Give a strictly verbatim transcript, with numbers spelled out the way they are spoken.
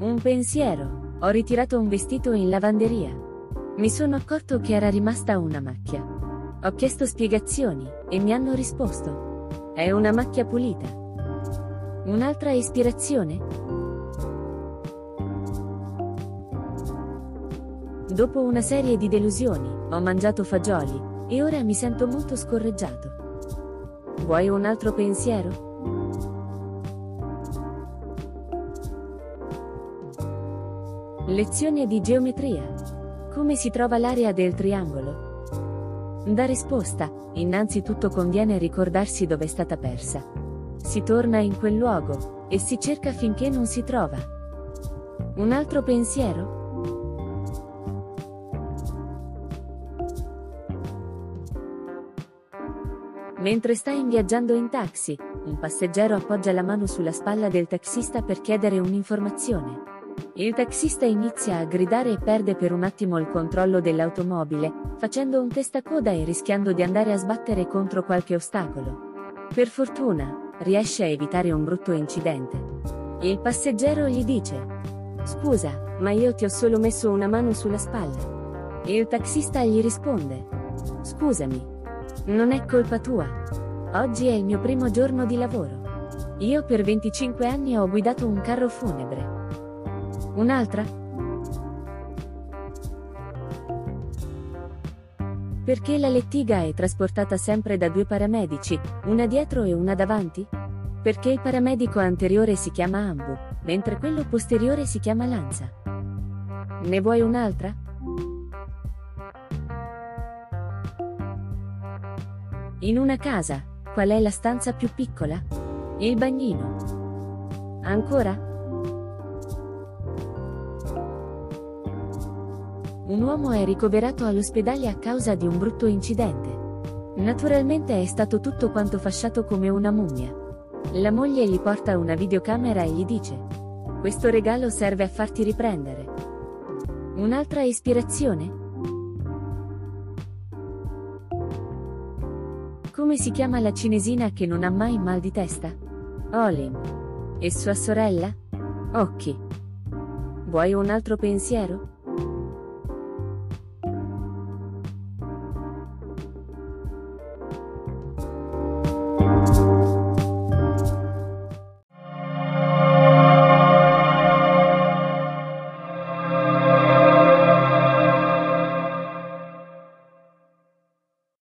Un pensiero. Ho ritirato un vestito in lavanderia. Mi sono accorto che era rimasta una macchia. Ho chiesto spiegazioni e mi hanno risposto: è una macchia pulita. Un'altra ispirazione? Dopo una serie di delusioni, ho mangiato fagioli, e ora mi sento molto scorreggiato. Vuoi un altro pensiero? Lezione di geometria. Come si trova l'area del triangolo? Da risposta, innanzitutto conviene ricordarsi dove è stata persa. Si torna in quel luogo, e si cerca finché non si trova. Un altro pensiero? Mentre stai viaggiando in taxi, un passeggero appoggia la mano sulla spalla del taxista per chiedere un'informazione. Il taxista inizia a gridare e perde per un attimo il controllo dell'automobile, facendo un testacoda e rischiando di andare a sbattere contro qualche ostacolo. Per fortuna, riesce a evitare un brutto incidente. Il passeggero gli dice: "Scusa, ma io ti ho solo messo una mano sulla spalla". Il taxista gli risponde: "Scusami. Non è colpa tua. Oggi è il mio primo giorno di lavoro. Io per venticinque anni ho guidato un carro funebre". Un'altra? Perché la lettiga è trasportata sempre da due paramedici, una dietro e una davanti? Perché il paramedico anteriore si chiama Ambu, mentre quello posteriore si chiama Lanza. Ne vuoi un'altra? In una casa, qual è la stanza più piccola? Il bagnino. Ancora? Un uomo è ricoverato all'ospedale a causa di un brutto incidente. Naturalmente è stato tutto quanto fasciato come una mummia. La moglie gli porta una videocamera e gli dice: "Questo regalo serve a farti riprendere". Un'altra ispirazione? Come si chiama la cinesina che non ha mai mal di testa? Olin. E sua sorella? Occhi. Vuoi un altro pensiero?